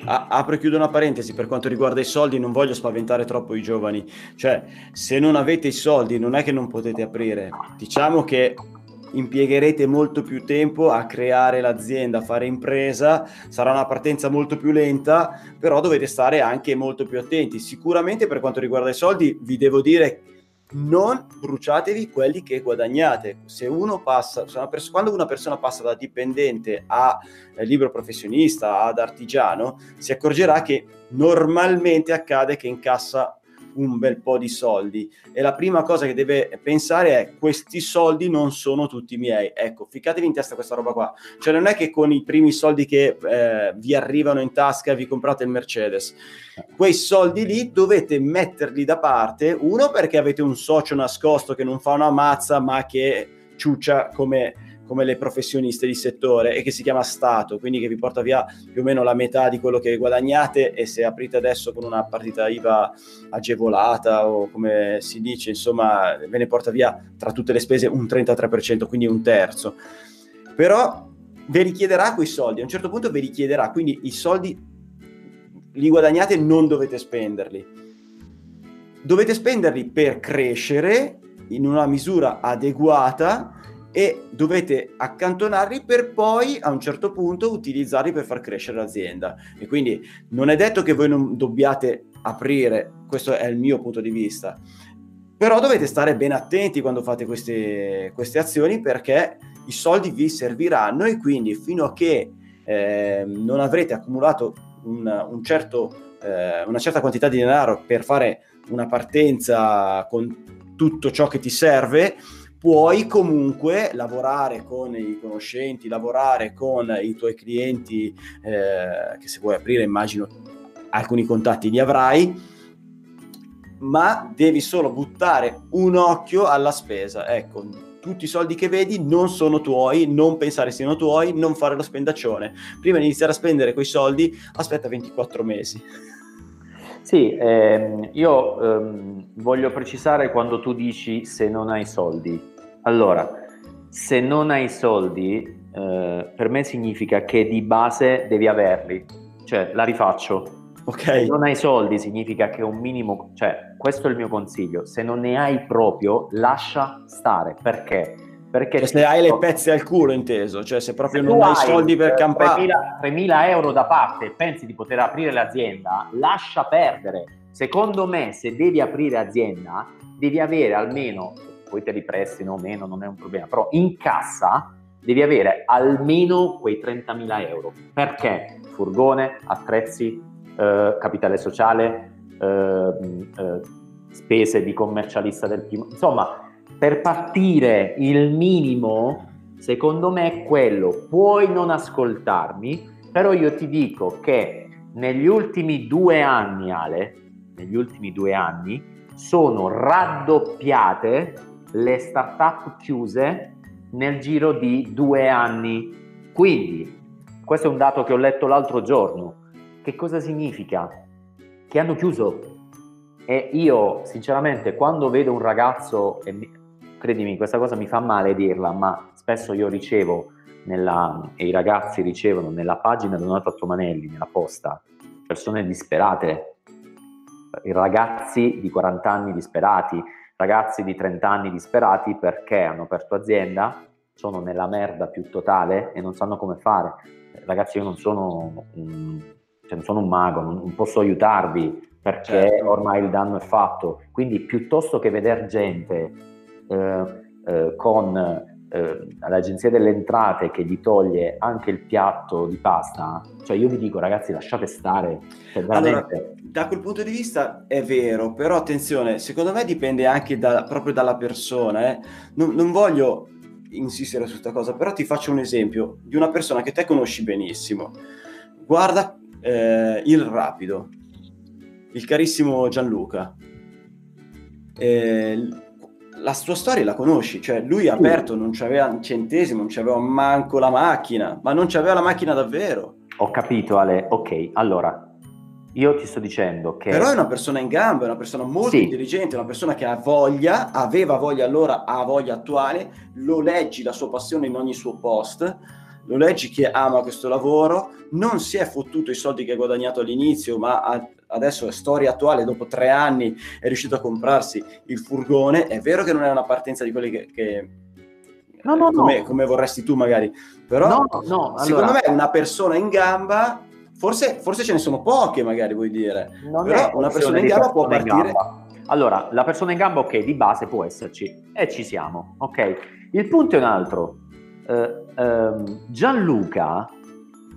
apro e chiudo una parentesi per quanto riguarda i soldi. Non voglio spaventare troppo i giovani, cioè se non avete i soldi non è che non potete aprire, diciamo che impiegherete molto più tempo a creare l'azienda, a fare impresa, sarà una partenza molto più lenta, però dovete stare anche molto più attenti. Sicuramente per quanto riguarda i soldi vi devo dire, non bruciatevi quelli che guadagnate. Quando una persona passa da dipendente a libero professionista, ad artigiano, si accorgerà che normalmente accade che incassa un bel po' di soldi, e la prima cosa che deve pensare è: questi soldi non sono tutti miei. Ecco, ficcatevi in testa questa roba qua, cioè non è che con i primi soldi che vi arrivano in tasca vi comprate il Mercedes. Quei soldi lì dovete metterli da parte, uno perché avete un socio nascosto che non fa una mazza ma che ciuccia come le professioniste di settore, e che si chiama Stato, quindi che vi porta via più o meno la metà di quello che guadagnate. E se aprite adesso con una partita IVA agevolata, o come si dice, insomma, ve ne porta via tra tutte le spese un 33%, quindi un terzo. Però ve li chiederà quei soldi, a un certo punto ve li chiederà, quindi i soldi li guadagnate, non dovete spenderli. Dovete spenderli per crescere in una misura adeguata, e dovete accantonarli per poi a un certo punto utilizzarli per far crescere l'azienda. E quindi non è detto che voi non dobbiate aprire, questo è il mio punto di vista, però dovete stare ben attenti quando fate queste azioni, perché i soldi vi serviranno, e quindi fino a che non avrete accumulato una certa quantità di denaro per fare una partenza con tutto ciò che ti serve, puoi comunque lavorare con i conoscenti, lavorare con i tuoi clienti, che se vuoi aprire immagino alcuni contatti li avrai, ma devi solo buttare un occhio alla spesa. Ecco, tutti i soldi che vedi non sono tuoi, non pensare siano tuoi, non fare lo spendaccione. Prima di iniziare a spendere quei soldi, aspetta 24 mesi. Sì, io voglio precisare quando tu dici se non hai soldi. Allora, se non hai soldi, per me significa che di base devi averli. Cioè, la rifaccio. Okay. Se non hai soldi significa che un minimo, cioè, questo è il mio consiglio, se non ne hai proprio, lascia stare. Perché? Perché cioè, se hai le pezze al culo, inteso, cioè se proprio se non hai soldi per campare, 3.000 euro da parte e pensi di poter aprire l'azienda, lascia perdere. Secondo me, se devi aprire azienda devi avere almeno, poi te li prestino o meno non è un problema, però in cassa devi avere almeno quei 30.000 euro. Perché? Furgone, attrezzi, capitale sociale, spese di commercialista del primo, insomma, per partire il minimo Secondo me è quello. Puoi non ascoltarmi, però io ti dico che negli ultimi 2 anni, Ale, negli ultimi 2 anni sono raddoppiate le startup chiuse nel giro di 2 anni. Quindi questo è un dato che ho letto l'altro giorno. Che cosa significa? Che hanno chiuso. E io sinceramente quando vedo un ragazzo, e credimi, questa cosa mi fa male dirla, ma spesso io ricevo e i ragazzi ricevono nella pagina Donato Attomanelli, nella posta, persone disperate, ragazzi di 40 anni disperati, ragazzi di 30 anni disperati perché hanno aperto azienda, sono nella merda più totale e non sanno come fare. Ragazzi, io non sono un mago, non posso aiutarvi perché certo, ormai il danno è fatto. Quindi piuttosto che vedere gente con all'Agenzia delle Entrate che gli toglie anche il piatto di pasta, cioè io vi dico ragazzi, lasciate stare, cioè, veramente... Allora, da quel punto di vista è vero, però attenzione, secondo me dipende anche proprio dalla persona, eh. Non voglio insistere su questa cosa, però ti faccio un esempio di una persona che te conosci benissimo. Guarda il Rapido, il carissimo Gianluca, la sua storia la conosci, cioè lui ha aperto, non c'aveva un centesimo, non c'aveva manco la macchina, ma non c'aveva la macchina davvero. Ho capito, Ale, ok, allora io ti sto dicendo che... Però è una persona in gamba, è una persona molto intelligente, una persona che ha voglia, aveva voglia allora, ha voglia attuale, lo leggi la sua passione in ogni suo post, lo leggi che ama questo lavoro, non si è fottuto i soldi che ha guadagnato all'inizio, ma adesso è storia attuale, dopo 3 anni è riuscito a comprarsi il furgone. È vero che non è una partenza di quelli che no, come vorresti tu magari, però no, secondo allora... me è una persona in gamba, forse ce ne sono poche magari, vuoi dire, non però una persona in gamba può partire in gamba. Allora, la persona in gamba, ok, di base può esserci e ci siamo, ok, il punto è un altro. Gianluca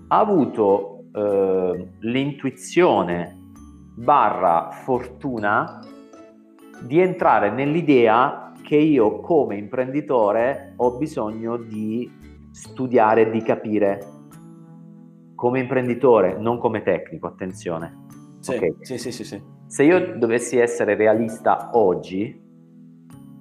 ha avuto l'intuizione / fortuna di entrare nell'idea che io come imprenditore ho bisogno di studiare, di capire, come imprenditore, non come tecnico, attenzione. Sì, okay. Sì. Se io dovessi essere realista oggi,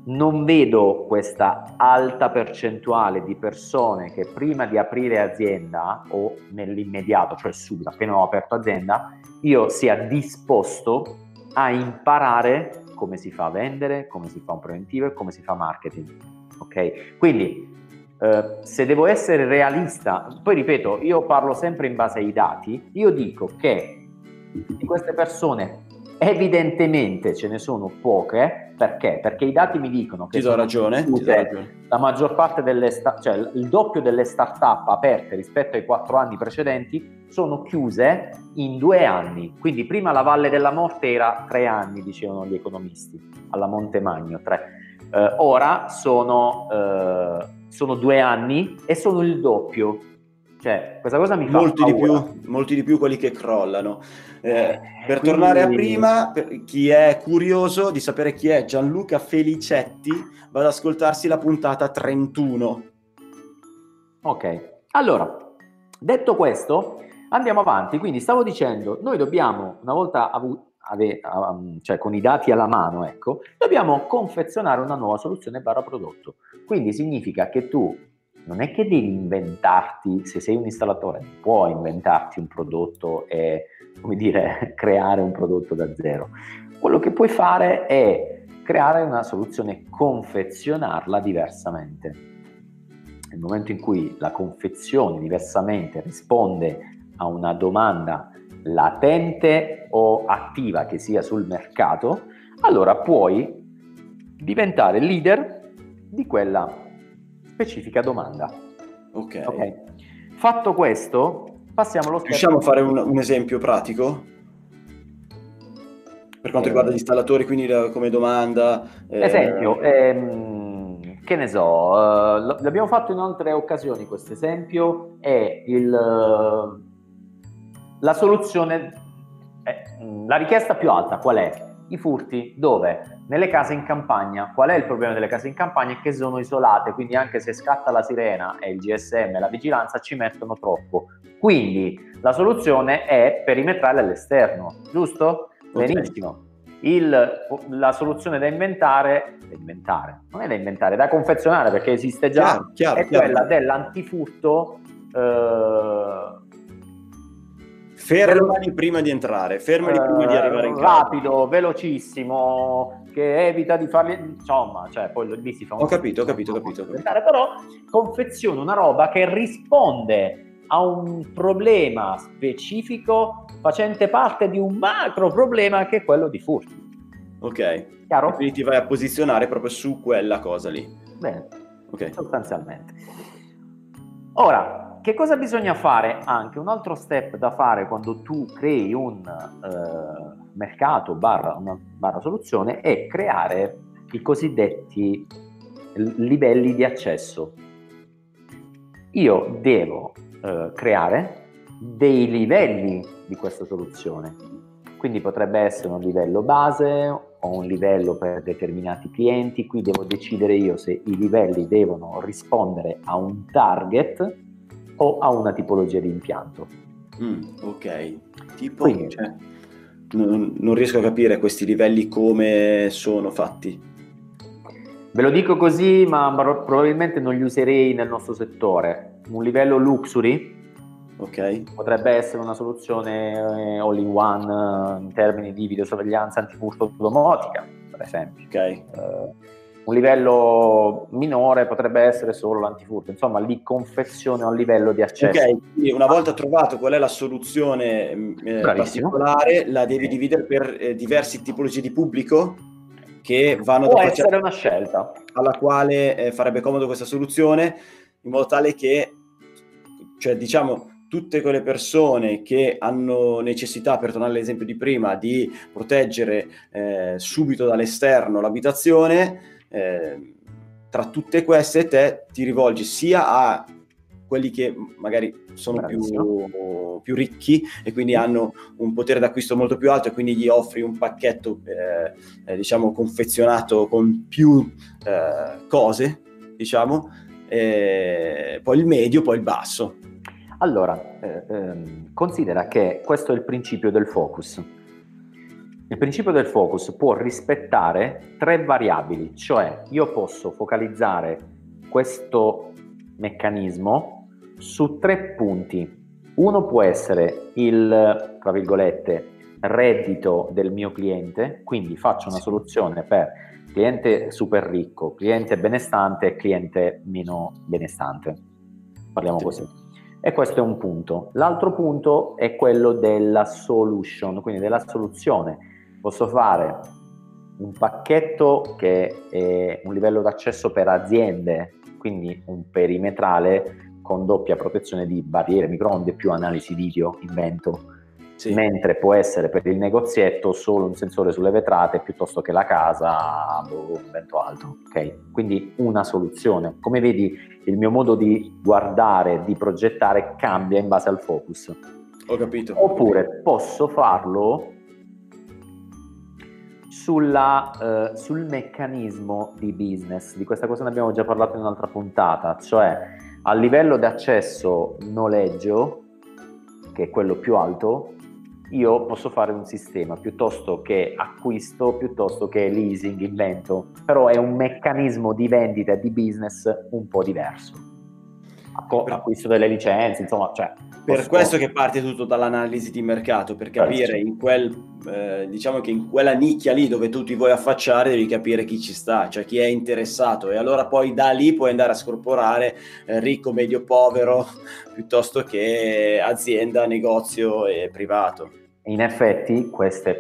non vedo questa alta percentuale di persone che prima di aprire azienda o nell'immediato, cioè subito appena ho aperto azienda, io sia disposto a imparare come si fa a vendere, come si fa un preventivo e come si fa marketing, ok? Quindi se devo essere realista, poi ripeto, io parlo sempre in base ai dati, io dico che di queste persone evidentemente ce ne sono poche. Perché? Perché i dati mi dicono che ti do ragione. La maggior parte delle cioè il doppio delle startup aperte rispetto ai 4 anni precedenti sono chiuse in 2 anni. Quindi prima la Valle della Morte era 3 anni, dicevano gli economisti, alla Montemagno 3. Ora sono 2 anni e sono il doppio. Cioè, questa cosa mi fa molti di più quelli che crollano. Per quindi... tornare a prima, per chi è curioso di sapere chi è Gianluca Felicetti, va ad ascoltarsi la puntata 31. Ok, allora, detto questo, andiamo avanti. Quindi stavo dicendo, noi dobbiamo, una volta cioè con i dati alla mano, ecco, dobbiamo confezionare una nuova soluzione / prodotto. Quindi significa che tu non è che devi inventarti, se sei un installatore, non puoi inventarti un prodotto e, come dire, creare un prodotto da zero. Quello che puoi fare è creare una soluzione, confezionarla diversamente. Nel momento in cui la confezione diversamente risponde a una domanda latente o attiva che sia sul mercato, allora puoi diventare leader di quella specifica domanda. Ok. Fatto questo, passiamo allo step. Riusciamo a fare un esempio pratico per quanto riguarda gli installatori, quindi come domanda. Esempio, che ne so, l'abbiamo fatto in altre occasioni. Questo esempio è la soluzione, la richiesta più alta. Qual è? I furti dove? Nelle case in campagna. Qual è il problema delle case in campagna? È che sono isolate, quindi anche se scatta la sirena e il GSM e la vigilanza ci mettono troppo. Quindi la soluzione è perimetrare all'esterno, giusto? Benissimo. La soluzione da confezionare, perché esiste già, chiaro, è quella dell'antifurto. Fermali prima di entrare, fermali prima di arrivare in casa. Rapido, velocissimo, che evita di farli... Insomma, cioè, poi lì si fa un... Ho capito. Però confeziona una roba che risponde a un problema specifico facente parte di un macro problema che è quello di furto. Ok. Chiaro? E quindi ti vai a posizionare proprio su quella cosa lì. Bene, okay. Sostanzialmente. Ora... Che cosa bisogna fare? Anche un altro step da fare quando tu crei un mercato barra soluzione è creare i cosiddetti livelli di accesso. Io devo creare dei livelli di questa soluzione, quindi potrebbe essere un livello base o un livello per determinati clienti. Qui devo decidere io se i livelli devono rispondere a un target o a una tipologia di impianto. Ok, tipo, quindi, cioè, non riesco a capire questi livelli come sono fatti. Ve lo dico così, ma probabilmente non li userei nel nostro settore. Un livello luxury, ok, potrebbe essere una soluzione all in one in termini di videosorveglianza antifurto domotica, per esempio. Ok. Un livello minore potrebbe essere solo l'antifurto, insomma lì confeziona un livello di accesso. Ok, quindi una volta trovato qual è la soluzione particolare, la devi dividere per diversi tipologie di pubblico che vanno... Può essere una scelta. Alla quale farebbe comodo questa soluzione, in modo tale che, cioè diciamo... tutte quelle persone che hanno necessità, per tornare all'esempio di prima, di proteggere subito dall'esterno l'abitazione, tra tutte queste te ti rivolgi sia a quelli che magari sono più ricchi e quindi hanno un potere d'acquisto molto più alto e quindi gli offri un pacchetto diciamo confezionato con più cose, diciamo, poi il medio, poi il basso. Allora, considera che questo è il principio del focus. Il principio del focus può rispettare tre variabili, cioè io posso focalizzare questo meccanismo su tre punti. Uno può essere il, tra virgolette, reddito del mio cliente, quindi faccio una soluzione per cliente super ricco, cliente benestante e cliente meno benestante. Parliamo così. E questo è un punto. L'altro punto è quello della solution, quindi della soluzione. Posso fare un pacchetto che è un livello d'accesso per aziende, quindi un perimetrale con doppia protezione di barriere, microonde più analisi video in vento. Sì. Mentre può essere per il negozietto solo un sensore sulle vetrate piuttosto che la casa, un vento alto, ok? Quindi una soluzione. Come vedi, il mio modo di guardare, di progettare cambia in base al focus. Ho capito. Oppure posso farlo sul meccanismo di business. Di questa cosa ne abbiamo già parlato in un'altra puntata, cioè a livello di accesso noleggio, che è quello più alto, io posso fare un sistema piuttosto che acquisto, piuttosto che leasing, invento, però è un meccanismo di vendita e di business un po' diverso. Acquisto delle licenze, insomma, cioè... Per questo che parte tutto dall'analisi di mercato, per capire in quel, diciamo che in quella nicchia lì dove tu ti vuoi affacciare devi capire chi ci sta, cioè chi è interessato, e allora poi da lì puoi andare a scorporare ricco, medio, povero, piuttosto che azienda, negozio e privato. In effetti questi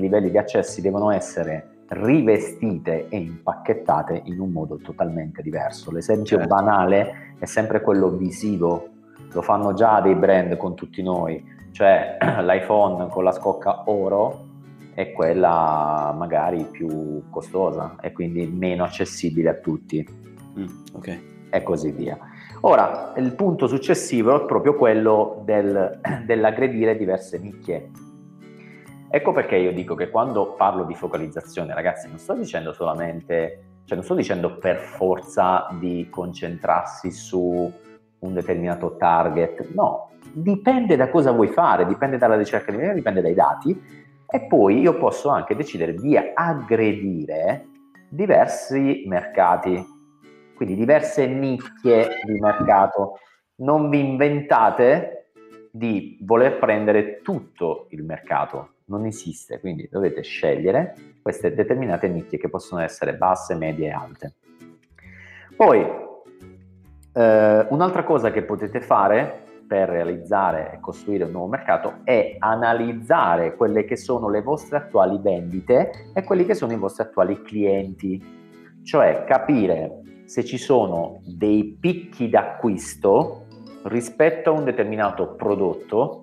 livelli di accessi devono essere rivestite e impacchettate in un modo totalmente diverso. L'esempio banale è sempre quello visivo. Lo fanno già dei brand con tutti noi, cioè l'iPhone con la scocca oro è quella magari più costosa e quindi meno accessibile a tutti, e così via. Ora, il punto successivo è proprio quello dell'aggredire diverse nicchie. Ecco perché io dico che quando parlo di focalizzazione, ragazzi, non sto dicendo solamente, cioè non sto dicendo per forza di concentrarsi su un determinato target, no, dipende da cosa vuoi fare, dipende dalla ricerca di mercato, dipende dai dati, e poi io posso anche decidere di aggredire diversi mercati, quindi diverse nicchie di mercato. Non vi inventate di voler prendere tutto il mercato, non esiste, quindi dovete scegliere queste determinate nicchie che possono essere basse, medie e alte. Poi un'altra cosa che potete fare per realizzare e costruire un nuovo mercato è analizzare quelle che sono le vostre attuali vendite e quelli che sono i vostri attuali clienti, cioè capire se ci sono dei picchi d'acquisto rispetto a un determinato prodotto,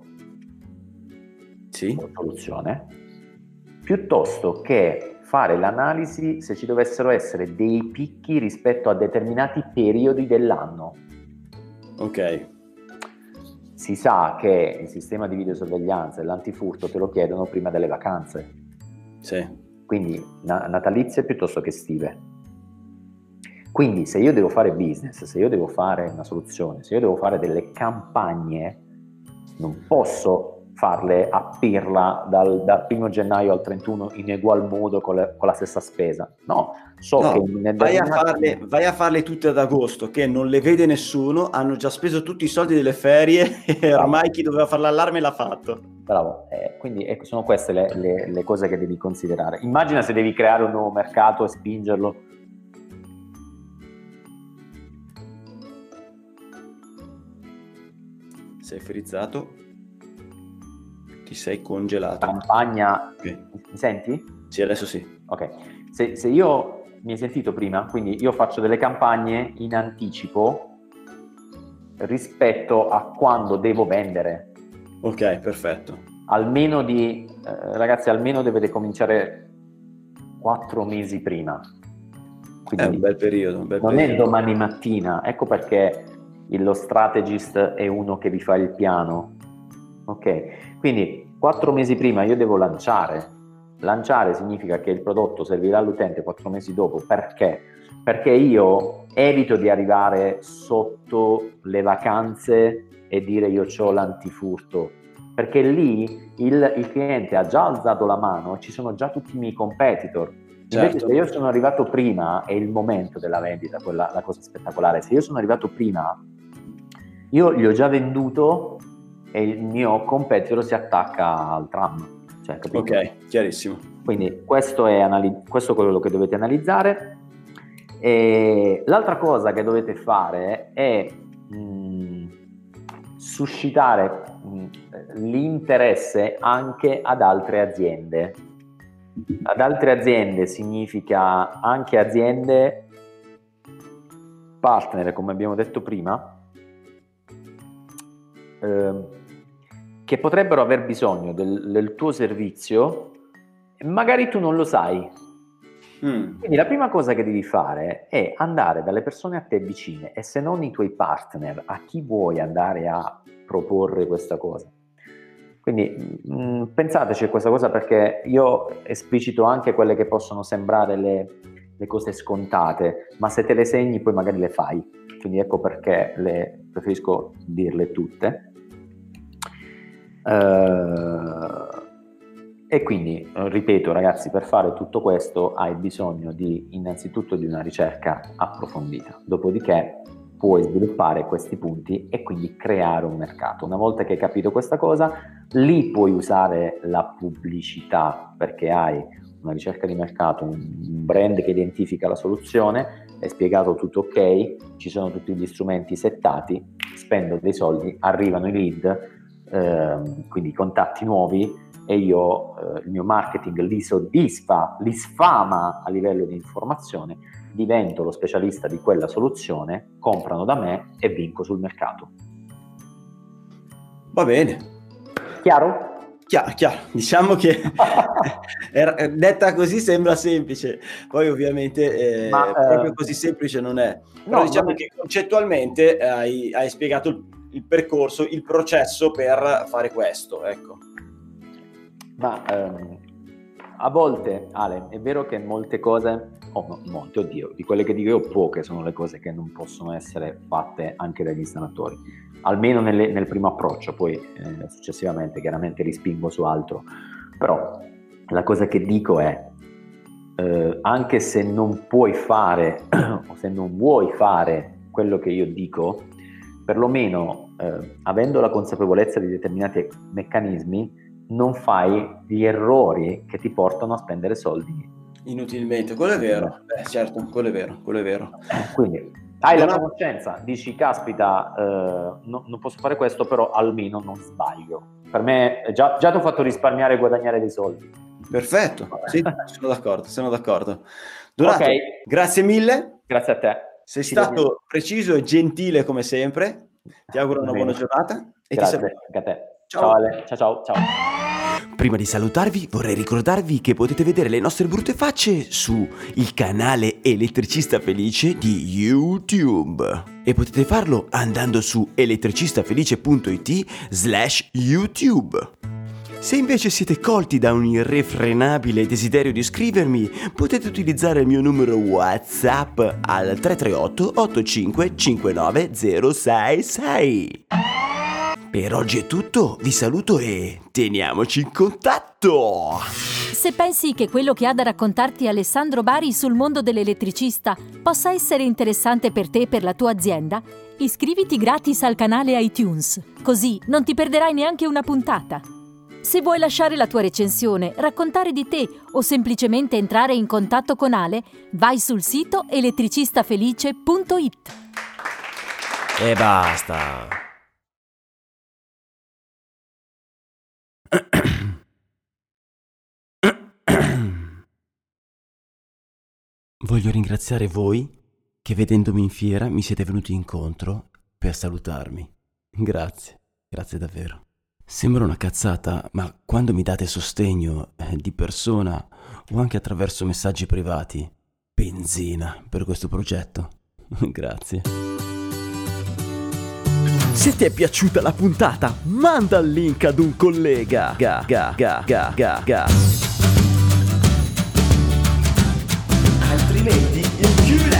sì, o soluzione, piuttosto che fare l'analisi se ci dovessero essere dei picchi rispetto a determinati periodi dell'anno. Ok. Si sa che il sistema di videosorveglianza e l'antifurto te lo chiedono prima delle vacanze. Sì. Quindi natalizie piuttosto che estive. Quindi se io devo fare business, se io devo fare una soluzione, se io devo fare delle campagne, non posso farle a pirla dal 1 gennaio al 31 in egual modo con la stessa spesa. No, vai a farle tutte ad agosto, che non le vede nessuno, hanno già speso tutti i soldi delle ferie e ormai chi doveva fare l'allarme l'ha fatto. Bravo, quindi ecco, sono queste le cose che devi considerare. Immagina se devi creare un nuovo mercato e spingerlo. Sei frizzato? Ti sei congelato. Campagna, okay. Mi senti? Sì, adesso sì. Ok, se io mi hai sentito prima, quindi io faccio delle campagne in anticipo rispetto a quando devo vendere. Ok, perfetto. Almeno ragazzi, almeno dovete cominciare 4 mesi prima. Quindi è un bel periodo. Non è domani mattina, ecco perché lo strategist è uno che vi fa il piano. Ok, quindi 4 mesi prima io devo lanciare. Lanciare significa che il prodotto servirà all'utente 4 mesi dopo. Perché? Perché io evito di arrivare sotto le vacanze e dire io c'ho l'antifurto, perché lì il cliente ha già alzato la mano, ci sono già tutti i miei competitor. Invece certo, se io sono arrivato prima, è il momento della vendita, quella la cosa spettacolare. Se io sono arrivato prima, io gli ho già venduto e il mio competitor si attacca al tram, cioè, capito? Ok, chiarissimo. Quindi questo è quello che dovete analizzare. E l'altra cosa che dovete fare è suscitare l'interesse anche ad altre aziende. Ad altre aziende significa anche aziende partner, come abbiamo detto prima, che potrebbero aver bisogno del tuo servizio, magari tu non lo sai. Quindi la prima cosa che devi fare è andare dalle persone a te vicine, e se non i tuoi partner, a chi vuoi andare a proporre questa cosa. Quindi pensateci a questa cosa, perché io esplicito anche quelle che possono sembrare le cose scontate, ma se te le segni poi magari le fai, quindi ecco perché le preferisco dirle tutte. E quindi ripeto, ragazzi, per fare tutto questo hai bisogno innanzitutto di una ricerca approfondita, dopodiché puoi sviluppare questi punti e quindi creare un mercato. Una volta che hai capito questa cosa, lì puoi usare la pubblicità, perché hai una ricerca di mercato, un brand che identifica la soluzione, è spiegato tutto, ok, ci sono tutti gli strumenti settati, spendo dei soldi, arrivano i lead, quindi contatti nuovi, e io il mio marketing li soddisfa, li sfama a livello di informazione, divento lo specialista di quella soluzione, comprano da me e vinco sul mercato. Va bene. Chiaro? Chiaro, diciamo che detta così sembra semplice, poi ovviamente proprio così semplice non è, però no, diciamo che concettualmente hai spiegato il percorso, il processo per fare questo, ecco. Ma a volte, Ale, è vero che molte cose, di quelle che dico io, poche sono le cose che non possono essere fatte anche dagli installatori, almeno nel primo approccio, poi successivamente chiaramente rispingo su altro, però la cosa che dico è, anche se non puoi fare o se non vuoi fare quello che io dico, perlomeno avendo la consapevolezza di determinati meccanismi, non fai gli errori che ti portano a spendere soldi inutilmente. Quello è vero, certo, quello è vero. Quindi hai la conoscenza, dici caspita, non posso fare questo, però almeno non sbaglio. Per me già ti ho fatto risparmiare e guadagnare dei soldi. Perfetto, sì, sono d'accordo. Donato, okay. Grazie mille. Grazie a te. Sei stato preciso e gentile come sempre. Ti auguro una buona giornata e grazie, ti saluto. Anche a te. Ciao Ale, ciao. Prima di salutarvi vorrei ricordarvi che potete vedere le nostre brutte facce su il canale Elettricista Felice di YouTube e potete farlo andando su elettricistafelice.it/YouTube. Se invece siete colti da un irrefrenabile desiderio di iscrivermi, potete utilizzare il mio numero WhatsApp al 338 85 59 066. Per oggi è tutto, vi saluto e teniamoci in contatto! Se pensi che quello che ha da raccontarti Alessandro Bari sul mondo dell'elettricista possa essere interessante per te e per la tua azienda, iscriviti gratis al canale iTunes, così non ti perderai neanche una puntata. Se vuoi lasciare la tua recensione, raccontare di te o semplicemente entrare in contatto con Ale, vai sul sito elettricistafelice.it. E basta! Voglio ringraziare voi che vedendomi in fiera mi siete venuti incontro per salutarmi. Grazie davvero. Sembra una cazzata, ma quando mi date sostegno di persona o anche attraverso messaggi privati, benzina per questo progetto. Grazie. Se ti è piaciuta la puntata, manda il link ad un collega. Altrimenti incula.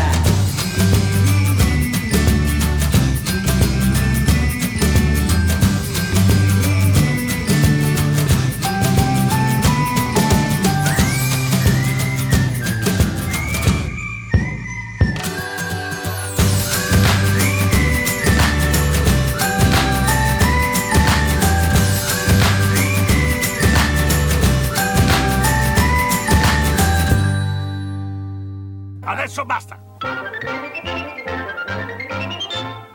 Adesso basta!